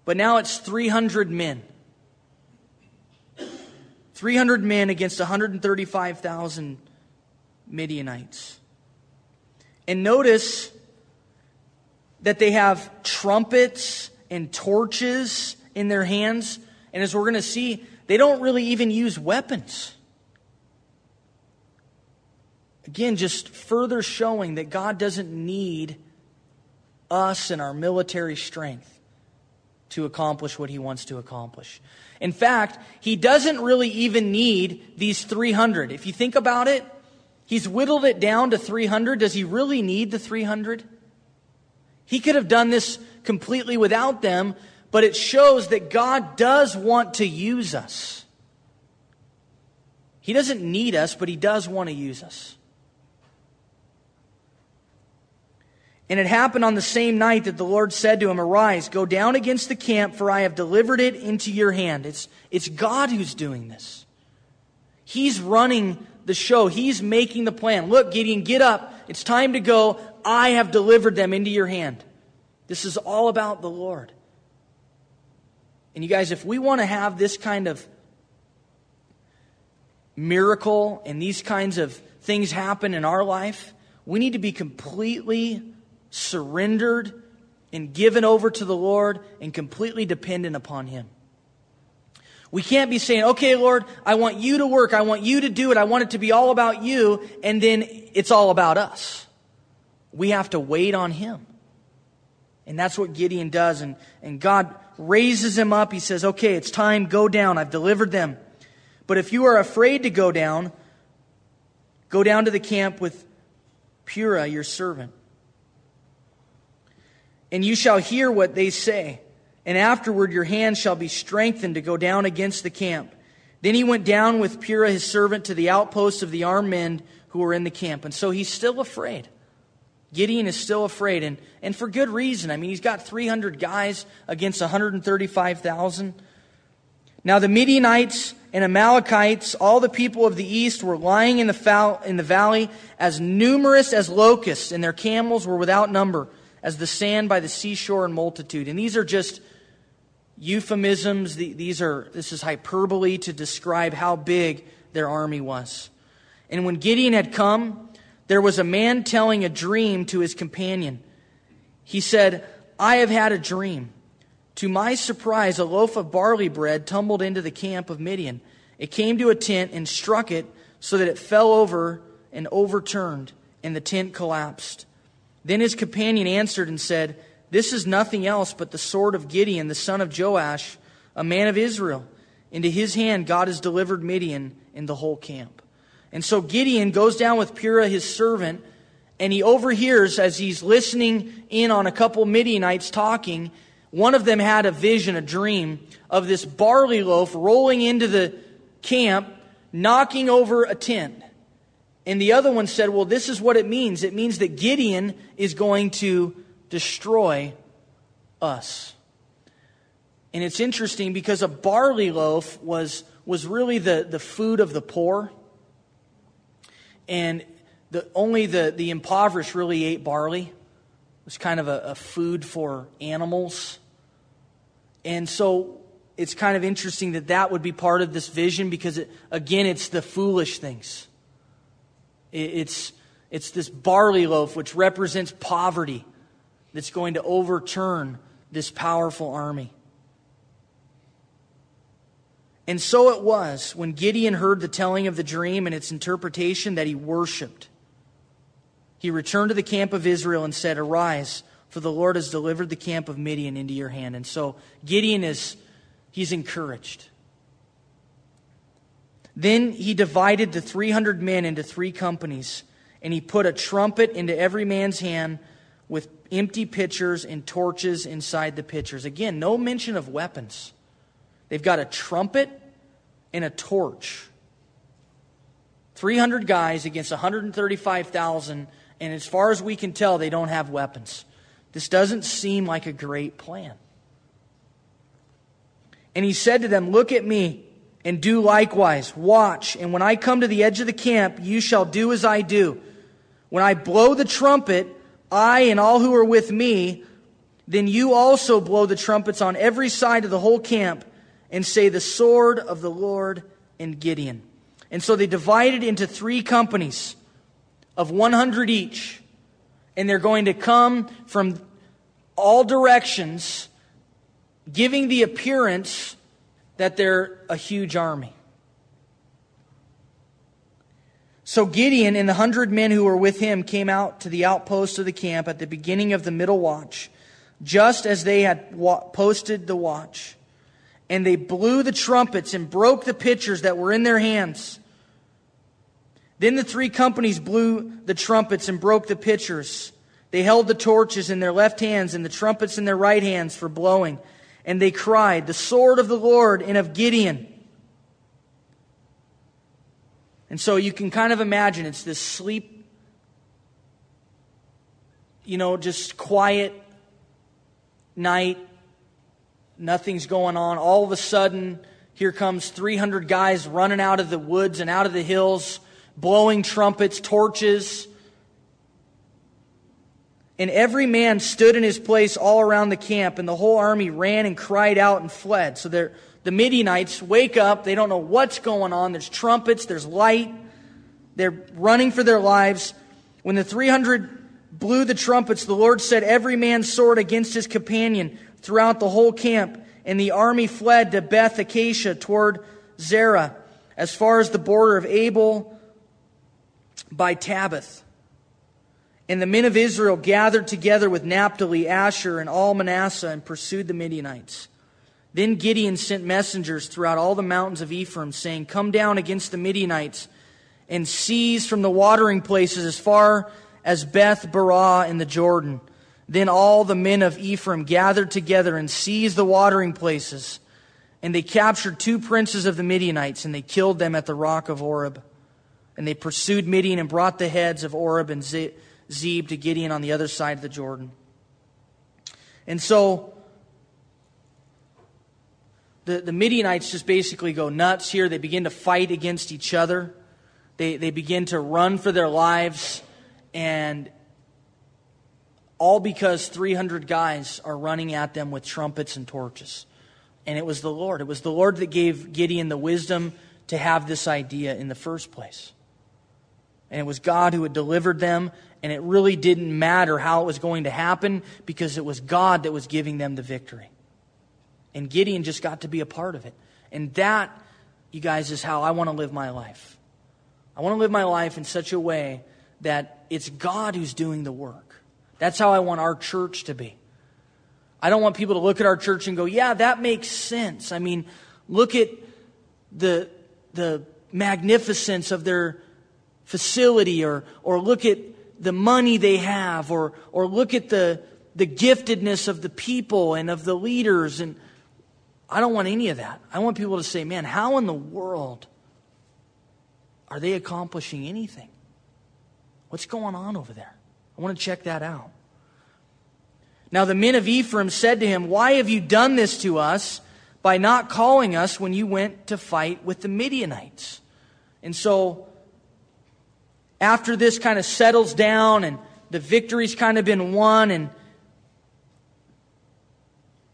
But now it's three hundred men. three hundred men against one hundred thirty-five thousand Midianites. And notice that they have trumpets and torches in their hands. And as we're going to see, they don't really even use weapons. Again, just further showing that God doesn't need us and our military strength to accomplish what he wants to accomplish. In fact, he doesn't really even need these three hundred. If you think about it, he's whittled it down to three hundred. Does he really need the three hundred? He could have done this completely without them, but it shows that God does want to use us. He doesn't need us, but he does want to use us. And it happened on the same night that the Lord said to him, "Arise, go down against the camp, for I have delivered it into your hand." It's, it's God who's doing this. He's running the show. He's making the plan. "Look, Gideon, get up. It's time to go. I have delivered them into your hand." This is all about the Lord. And you guys, if we want to have this kind of miracle and these kinds of things happen in our life, we need to be completely surrendered and given over to the Lord and completely dependent upon Him. We can't be saying, "Okay, Lord, I want you to work. I want you to do it. I want it to be all about you," and then it's all about us. We have to wait on Him. And that's what Gideon does. And, and God raises him up. He says, "Okay, it's time. Go down. I've delivered them. But if you are afraid to go down, go down to the camp with Purah, your servant. And you shall hear what they say. And afterward your hand shall be strengthened to go down against the camp." Then he went down with Purah, his servant, to the outposts of the armed men who were in the camp. And so he's still afraid. Gideon is still afraid, and, and for good reason. I mean, he's got three hundred guys against one hundred thirty-five thousand. "Now the Midianites and Amalekites, all the people of the east, were lying in the, foul, in the valley, as numerous as locusts, and their camels were without number, as the sand by the seashore in multitude." And these are just euphemisms. These are This is hyperbole to describe how big their army was. "And when Gideon had come, there was a man telling a dream to his companion. He said, 'I have had a dream. To my surprise, a loaf of barley bread tumbled into the camp of Midian. It came to a tent and struck it so that it fell over and overturned, and the tent collapsed.' Then his companion answered and said, 'This is nothing else but the sword of Gideon, the son of Joash, a man of Israel. Into his hand God has delivered Midian and the whole camp.'" And so Gideon goes down with Purah, his servant, and he overhears, as he's listening in on a couple Midianites talking, one of them had a vision, a dream, of this barley loaf rolling into the camp, knocking over a tent. And the other one said, "Well, this is what it means. It means that Gideon is going to destroy us." And it's interesting because a barley loaf was, was really the, the food of the poor. And the, only the, the impoverished really ate barley. It was kind of a, a food for animals. And so it's kind of interesting that that would be part of this vision because, it, again, it's the foolish things. It, it's, it's this barley loaf, which represents poverty, that's going to overturn this powerful army. "And so it was, when Gideon heard the telling of the dream and its interpretation, that he worshipped. He returned to the camp of Israel and said, 'Arise, for the Lord has delivered the camp of Midian into your hand.'" And so Gideon is, he's encouraged. "Then he divided the three hundred men into three companies, and he put a trumpet into every man's hand with empty pitchers and torches inside the pitchers." Again, no mention of weapons. They've got a trumpet and a torch. three hundred guys against one hundred thirty-five thousand, and as far as we can tell, they don't have weapons. This doesn't seem like a great plan. "And he said to them, 'Look at me and do likewise. Watch, and when I come to the edge of the camp, you shall do as I do. When I blow the trumpet, I and all who are with me, then you also blow the trumpets on every side of the whole camp, and say, the sword of the Lord and Gideon.' And so they divided into three companies of one hundred each. And they're going to come from all directions, giving the appearance that they're a huge army. So Gideon and the hundred men who were with him came out to the outpost of the camp at the beginning of the middle watch, just as they had posted the watch. And they blew the trumpets and broke the pitchers that were in their hands. Then the three companies blew the trumpets and broke the pitchers. They held the torches in their left hands and the trumpets in their right hands for blowing. And they cried, 'The sword of the Lord and of Gideon.'" And so you can kind of imagine it's this sleep you know, just quiet night. Nothing's going on. All of a sudden, here comes three hundred guys running out of the woods and out of the hills, blowing trumpets, torches. And every man stood in his place all around the camp, and the whole army ran and cried out and fled. So the Midianites wake up. They don't know what's going on. There's trumpets. There's light. They're running for their lives. When the three hundred blew the trumpets, the Lord set every man's sword against his companion throughout the whole camp, and the army fled to Beth Acacia toward Zerah, as far as the border of Abel by Tabith. And the men of Israel gathered together with Naphtali, Asher, and all Manasseh, and pursued the Midianites. Then Gideon sent messengers throughout all the mountains of Ephraim, saying, "Come down against the Midianites, and seize from the watering places as far as Beth Barah in the Jordan." Then all the men of Ephraim gathered together and seized the watering places, and they captured two princes of the Midianites, and they killed them at the rock of Oreb. And they pursued Midian and brought the heads of Oreb and Ziba to Gideon on the other side of the Jordan. And so the, the Midianites just basically go nuts here. They begin to fight against each other. They, they begin to run for their lives, and all because three hundred guys are running at them with trumpets and torches. And it was the Lord. It was the Lord that gave Gideon the wisdom to have this idea in the first place. And it was God who had delivered them, and it really didn't matter how it was going to happen, because it was God that was giving them the victory. And Gideon just got to be a part of it. And that, you guys, is how I want to live my life. I want to live my life in such a way that it's God who's doing the work. That's how I want our church to be. I don't want people to look at our church and go, yeah, that makes sense. I mean, look at the, the magnificence of their facility, or or look at the money they have, or or look at the the giftedness of the people and of the leaders. And I don't want any of that. I want people to say, man, how in the world are they accomplishing anything? What's going on over there? I want to check that out. Now the men of Ephraim said to him, "Why have you done this to us by not calling us when you went to fight with the Midianites?" And so after this kind of settles down and the victory's kind of been won, and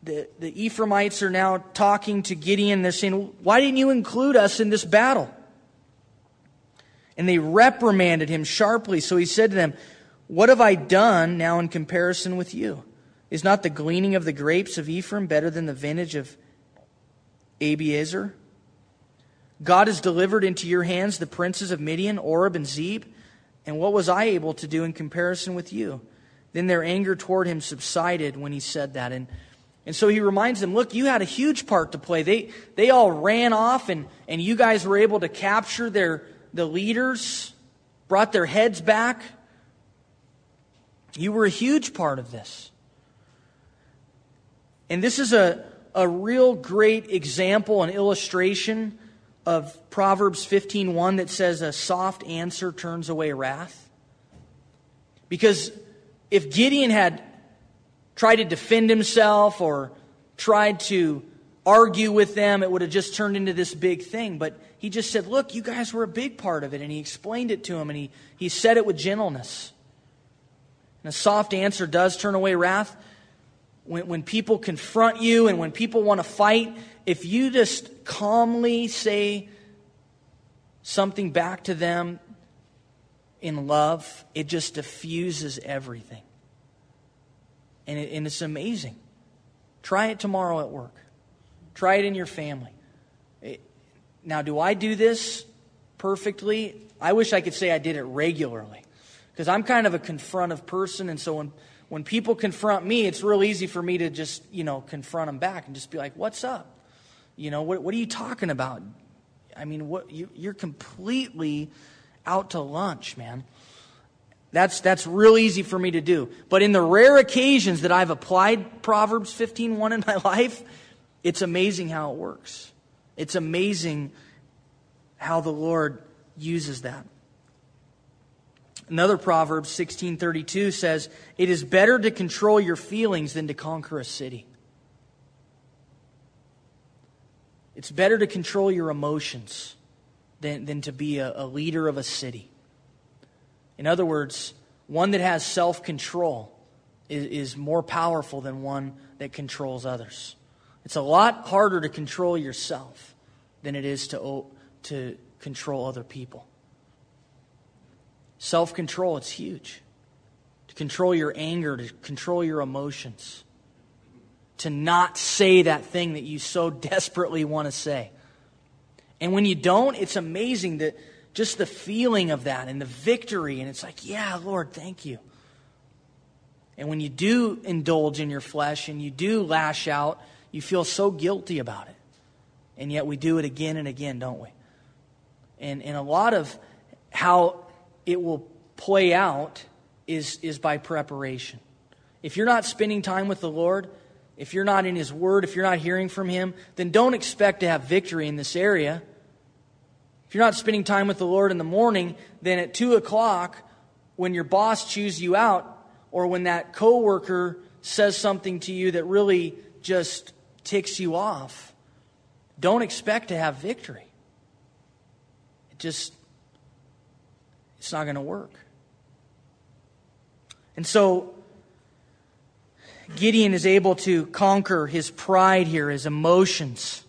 the, the Ephraimites are now talking to Gideon. They're saying, "Why didn't you include us in this battle?" And they reprimanded him sharply. So he said to them, "What have I done now in comparison with you? Is not the gleaning of the grapes of Ephraim better than the vintage of Abiezrite? God has delivered into your hands the princes of Midian, Oreb, and Zeb. And what was I able to do in comparison with you?" Then their anger toward him subsided when he said that. And, and so he reminds them, look, you had a huge part to play. They, they all ran off, and, and you guys were able to capture their the leaders, brought their heads back. You were a huge part of this. And this is a, a real great example and illustration of Proverbs fifteen one that says a soft answer turns away wrath. Because if Gideon had tried to defend himself or tried to argue with them, it would have just turned into this big thing. But he just said, look, you guys were a big part of it. And he explained it to him, and he, he said it with gentleness. And a soft answer does turn away wrath. When, when people confront you and when people want to fight, if you just calmly say something back to them in love, it just diffuses everything. And, it, and it's amazing. Try it tomorrow at work. Try it in your family. It, Now, do I do this perfectly? I wish I could say I did it regularly, because I'm kind of a confrontive person. And so when, when people confront me, it's real easy for me to just, you know, confront them back and just be like, what's up? You know, what, what are you talking about? I mean, what you, you're completely out to lunch, man. That's, that's real easy for me to do. But in the rare occasions that I've applied Proverbs fifteen one in my life, it's amazing how it works. It's amazing how the Lord uses that. Another proverb, sixteen thirty-two, says, "It is better to control your feelings than to conquer a city." It's better to control your emotions than, than to be a, a leader of a city. In other words, one that has self-control is, is more powerful than one that controls others. It's a lot harder to control yourself than it is to, to control other people. Self-control, it's huge. To control your anger, to control your emotions. To not say that thing that you so desperately want to say. And when you don't, it's amazing that just the feeling of that and the victory. And it's like, yeah, Lord, thank you. And when you do indulge in your flesh and you do lash out, you feel so guilty about it. And yet we do it again and again, don't we? And, and a lot of how it will play out is, is by preparation. If you're not spending time with the Lord, if you're not in His Word, if you're not hearing from Him, then don't expect to have victory in this area. If you're not spending time with the Lord in the morning, then at two o'clock, when your boss chews you out, or when that coworker says something to you that really just ticks you off, don't expect to have victory. It just, it's not going to work. And so Gideon is able to conquer his pride here, his emotions,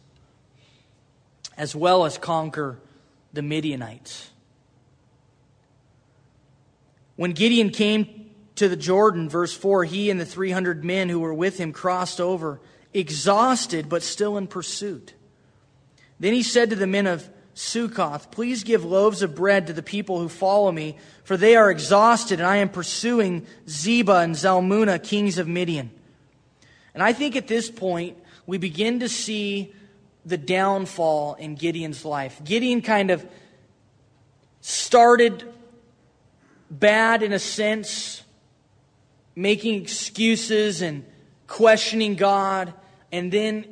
as well as conquer the Midianites. When Gideon came to the Jordan, verse four, he and the three hundred men who were with him crossed over, exhausted but still in pursuit. Then he said to the men of Sukkoth, "Please give loaves of bread to the people who follow me, for they are exhausted, and I am pursuing Ziba and Zalmunna, kings of Midian." And I think at this point, we begin to see the downfall in Gideon's life. Gideon kind of started bad in a sense, making excuses and questioning God, and then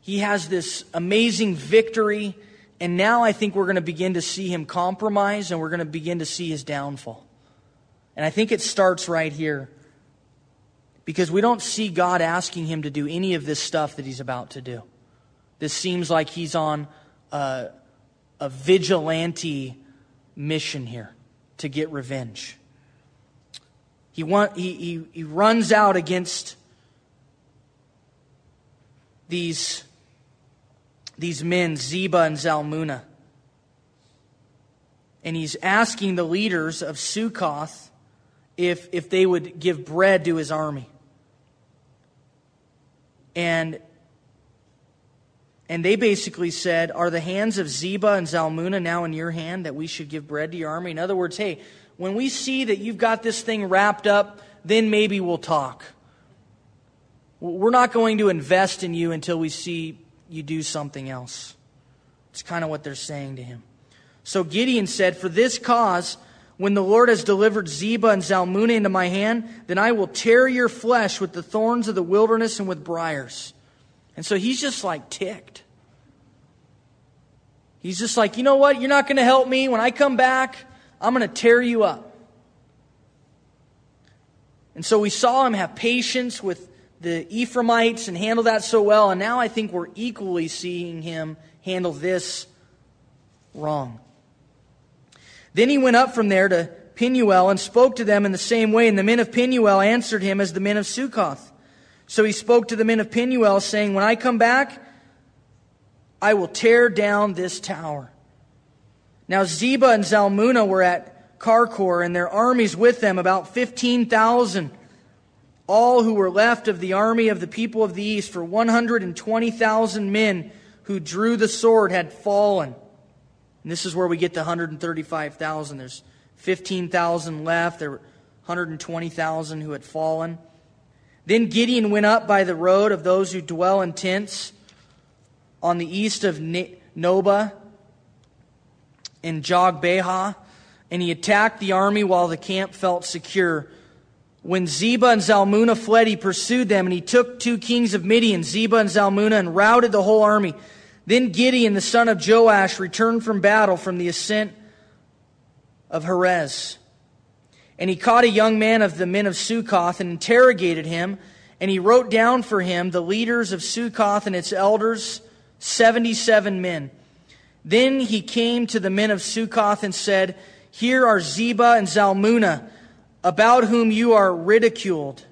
he has this amazing victory. And now I think we're going to begin to see him compromise, and we're going to begin to see his downfall. And I think it starts right here, because we don't see God asking him to do any of this stuff that he's about to do. This seems like he's on a, a vigilante mission here to get revenge. He, want, he, he, he runs out against these... These men, Ziba and Zalmunna. And he's asking the leaders of Sukkoth if, if they would give bread to his army. And, and they basically said, "Are the hands of Ziba and Zalmunna now in your hand that we should give bread to your army?" In other words, hey, when we see that you've got this thing wrapped up, then maybe we'll talk. We're not going to invest in you until we see you do something else. It's kind of what they're saying to him. So Gideon said, "For this cause, when the Lord has delivered Ziba and Zalmunna into my hand, then I will tear your flesh with the thorns of the wilderness and with briars." And so he's just like ticked. He's just like, you know what? You're not going to help me. When I come back, I'm going to tear you up. And so we saw him have patience with the Ephraimites and handle that so well. And now I think we're equally seeing him handle this wrong. Then he went up from there to Peniel and spoke to them in the same way. And the men of Peniel answered him as the men of Sukkoth. So he spoke to the men of Peniel, saying, "When I come back, I will tear down this tower." Now Ziba and Zalmunna were at Karkor, and their armies with them, about fifteen thousand. All who were left of the army of the people of the east, for one hundred twenty thousand men who drew the sword had fallen. And this is where we get to one hundred thirty-five thousand. There's fifteen thousand left. There were one hundred twenty thousand who had fallen. Then Gideon went up by the road of those who dwell in tents on the east of Nobah and Jogbehah, and he attacked the army while the camp felt secure. When Ziba and Zalmunna fled, he pursued them, and he took two kings of Midian, Ziba and Zalmunna, and routed the whole army. Then Gideon, the son of Joash, returned from battle from the ascent of Horez. And he caught a young man of the men of Sukkoth and interrogated him. And he wrote down for him the leaders of Sukkoth and its elders, seventy-seven men. Then he came to the men of Sukkoth and said, "Here are Ziba and Zalmunna, about whom you are ridiculed.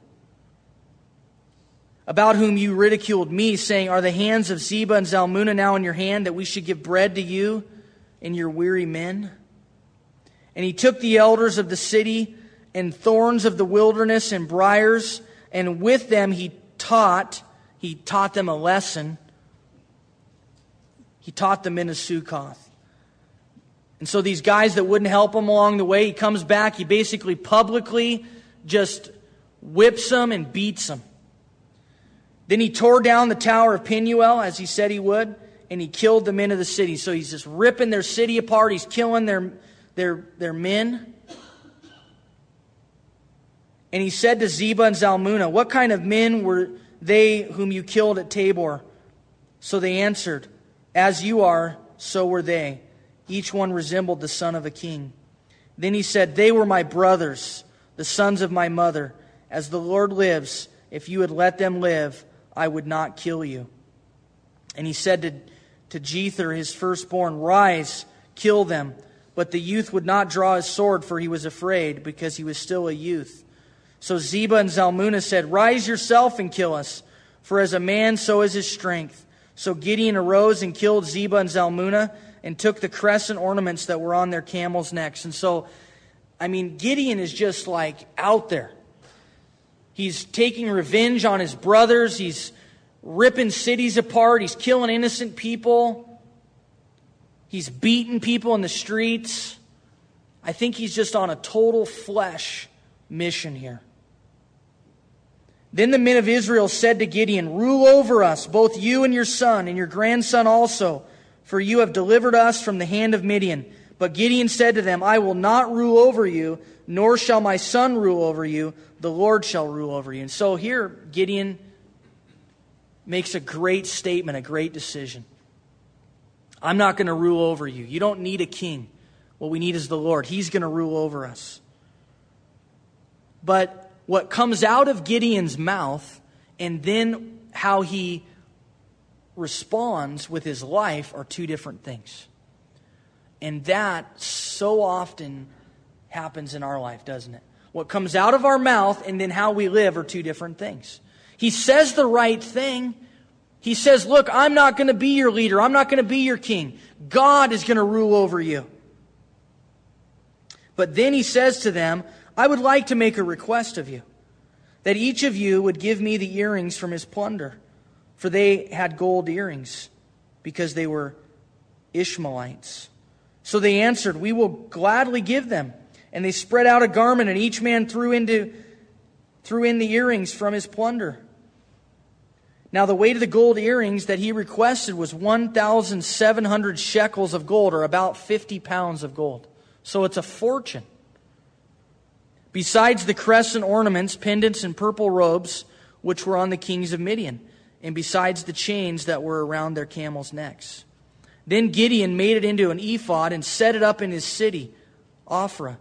About whom you ridiculed me, saying, 'Are the hands of Ziba and Zalmunna now in your hand, that we should give bread to you and your weary men?' And he took the elders of the city and thorns of the wilderness and briars, and with them he taught, he taught them a lesson. He taught the men of Sukkoth." And so these guys that wouldn't help him along the way, he comes back, he basically publicly just whips them and beats them. Then he tore down the tower of Penuel, as he said he would, and he killed the men of the city. So he's just ripping their city apart. He's killing their, their, their men. And he said to Ziba and Zalmunna, "What kind of men were they whom you killed at Tabor?" So they answered, "As you are, so were they. Each one resembled the son of a king." Then he said, "They were my brothers, the sons of my mother. As the Lord lives, if you had let them live, I would not kill you." And he said to, to Jether, his firstborn, "Rise, kill them." But the youth would not draw his sword, for he was afraid, because he was still a youth. So Ziba and Zalmunna said, "Rise yourself and kill us, for as a man so is his strength." So Gideon arose and killed Ziba and Zalmunna and took the crescent ornaments that were on their camels' necks. And so, I mean, Gideon is just like out there. He's taking revenge on his brothers. He's ripping cities apart. He's killing innocent people. He's beating people in the streets. I think he's just on a total flesh mission here. Then the men of Israel said to Gideon, "Rule over us, both you and your son, and your grandson also, for you have delivered us from the hand of Midian." But Gideon said to them, "I will not rule over you, nor shall my son rule over you. The Lord shall rule over you." And so here, Gideon makes a great statement, a great decision. I'm not going to rule over you. You don't need a king. What we need is the Lord. He's going to rule over us. But what comes out of Gideon's mouth and then how he responds with his life are two different things. And that so often happens in our life, doesn't it? What comes out of our mouth and then how we live are two different things. He says the right thing. He says, "Look, I'm not going to be your leader. I'm not going to be your king. God is going to rule over you." But then he says to them, "I would like to make a request of you, that each of you would give me the earrings from his plunder." For they had gold earrings, because they were Ishmaelites. So they answered, "We will gladly give them." And they spread out a garment, and each man threw into threw in the earrings from his plunder. Now the weight of the gold earrings that he requested was one thousand seven hundred shekels of gold, or about fifty pounds of gold. So it's a fortune. Besides the crescent ornaments, pendants, and purple robes, which were on the kings of Midian, and besides the chains that were around their camels' necks. Then Gideon made it into an ephod and set it up in his city, Orphra.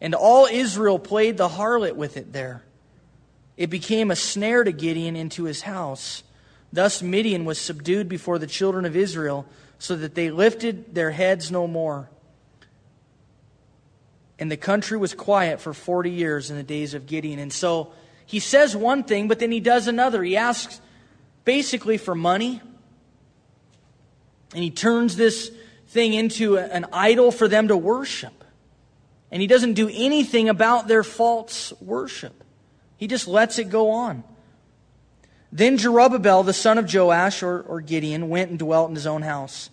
And all Israel played the harlot with it there. It became a snare to Gideon and to his house. Thus Midian was subdued before the children of Israel, so that they lifted their heads no more. And the country was quiet for forty years in the days of Gideon. And so he says one thing, but then he does another. He asks basically for money. And he turns this thing into an idol for them to worship. And he doesn't do anything about their false worship. He just lets it go on. Then Jerubbaal, the son of Joash, or, or Gideon, went and dwelt in his own house.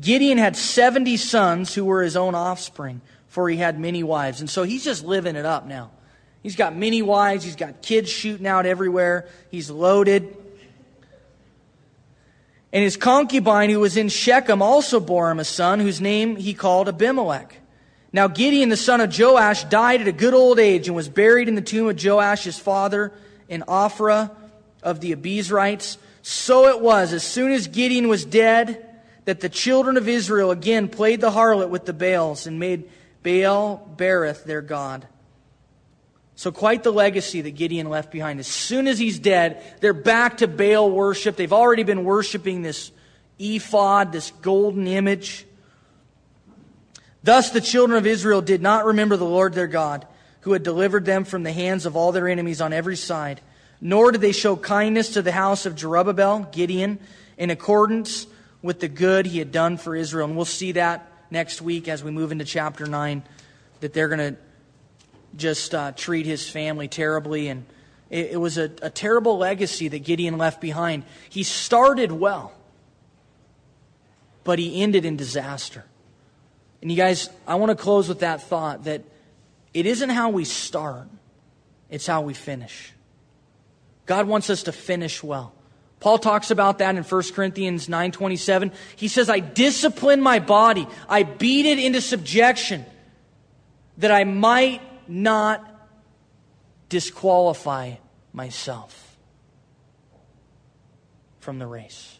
Gideon had seventy sons who were his own offspring, for he had many wives. And so he's just living it up now. He's got many wives. He's got kids shooting out everywhere. He's loaded. And his concubine who was in Shechem also bore him a son, whose name he called Abimelech. Now Gideon, the son of Joash, died at a good old age and was buried in the tomb of Joash, his father, in Orphra of the Abiezrites. So it was, as soon as Gideon was dead, that the children of Israel again played the harlot with the Baals and made Baal Berith their god. So quite the legacy that Gideon left behind. As soon as he's dead, they're back to Baal worship. They've already been worshiping this ephod, this golden image. Thus the children of Israel did not remember the Lord their God, who had delivered them from the hands of all their enemies on every side. Nor did they show kindness to the house of Jerubbaal, Gideon, in accordance with the good he had done for Israel. And we'll see that next week as we move into chapter nine, that they're going to just uh, treat his family terribly. And it, it was a, a terrible legacy that Gideon left behind. He started well, but he ended in disaster. And you guys, I want to close with that thought that it isn't how we start, it's how we finish. God wants us to finish well. Paul talks about that in First Corinthians nine twenty-seven. He says, I discipline my body. I beat it into subjection that I might not disqualify myself from the race.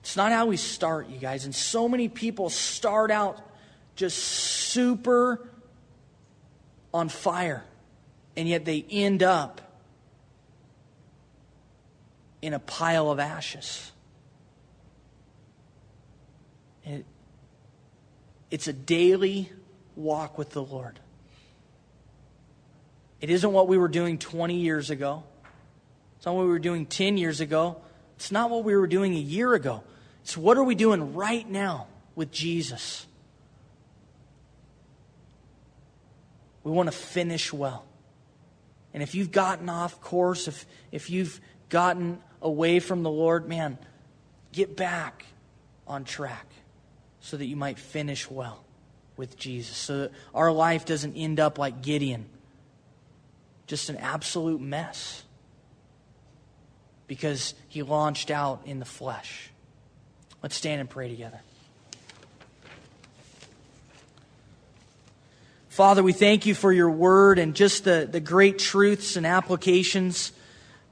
It's not how we start, you guys. And so many people start out just super on fire, and yet they end up in a pile of ashes. It, it's a daily walk with the Lord. It isn't what we were doing twenty years ago. It's not what we were doing ten years ago. It's not what we were doing a year ago. It's what are we doing right now with Jesus? We want to finish well. And if you've gotten off course, if, if you've gotten away from the Lord, man, get back on track so that you might finish well with Jesus, so that our life doesn't end up like Gideon, just an absolute mess because he launched out in the flesh. Let's stand and pray together. Father, we thank you for your word and just the, the great truths and applications.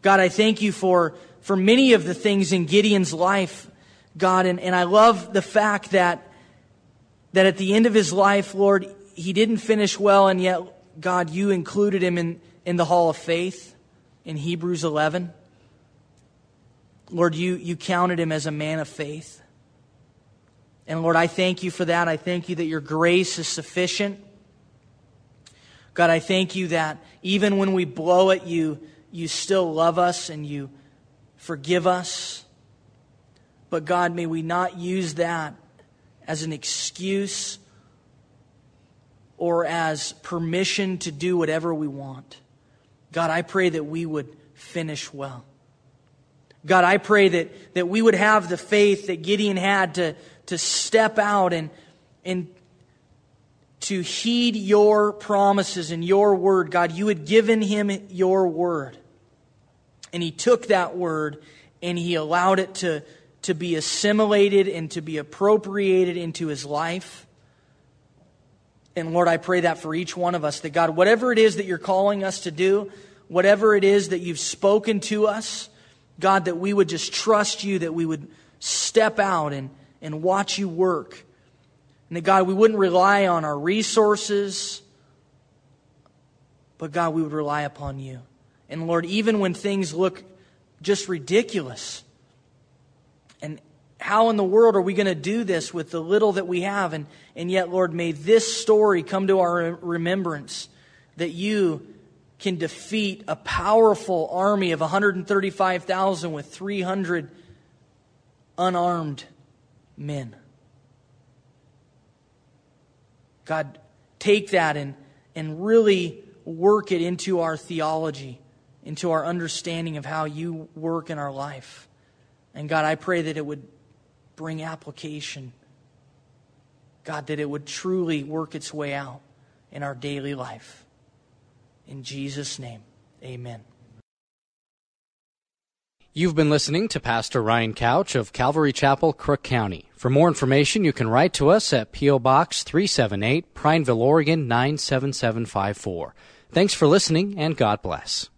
God, I thank you for, for many of the things in Gideon's life, God. And, and I love the fact that, that at the end of his life, Lord, he didn't finish well. And yet, God, you included him in, in the Hall of Faith in Hebrews eleven. Lord, you, you counted him as a man of faith. And Lord, I thank you for that. I thank you that your grace is sufficient. God, I thank you that even when we blow it, you You still love us and you forgive us. But God, may we not use that as an excuse or as permission to do whatever we want. God, I pray that we would finish well. God, I pray that, that we would have the faith that Gideon had to, to step out and, and to heed your promises and your word. God, you had given him your word. And he took that word and he allowed it to, to be assimilated and to be appropriated into his life. And Lord, I pray that for each one of us, that God, whatever it is that you're calling us to do, whatever it is that you've spoken to us, God, that we would just trust you, that we would step out and, and watch you work. And that, God, we wouldn't rely on our resources, but God, we would rely upon you. And Lord, even when things look just ridiculous, and how in the world are we going to do this with the little that we have? And, and yet, Lord, may this story come to our remembrance that you can defeat a powerful army of one hundred thirty-five thousand with three hundred unarmed men. God, take that and, and really work it into our theology, into our understanding of how you work in our life. And God, I pray that it would bring application. God, that it would truly work its way out in our daily life. In Jesus' name, amen. You've been listening to Pastor Ryan Couch of Calvary Chapel, Crook County. For more information, you can write to us at P O. Box three seventy-eight, Prineville, Oregon nine seven seven five four. Thanks for listening, and God bless.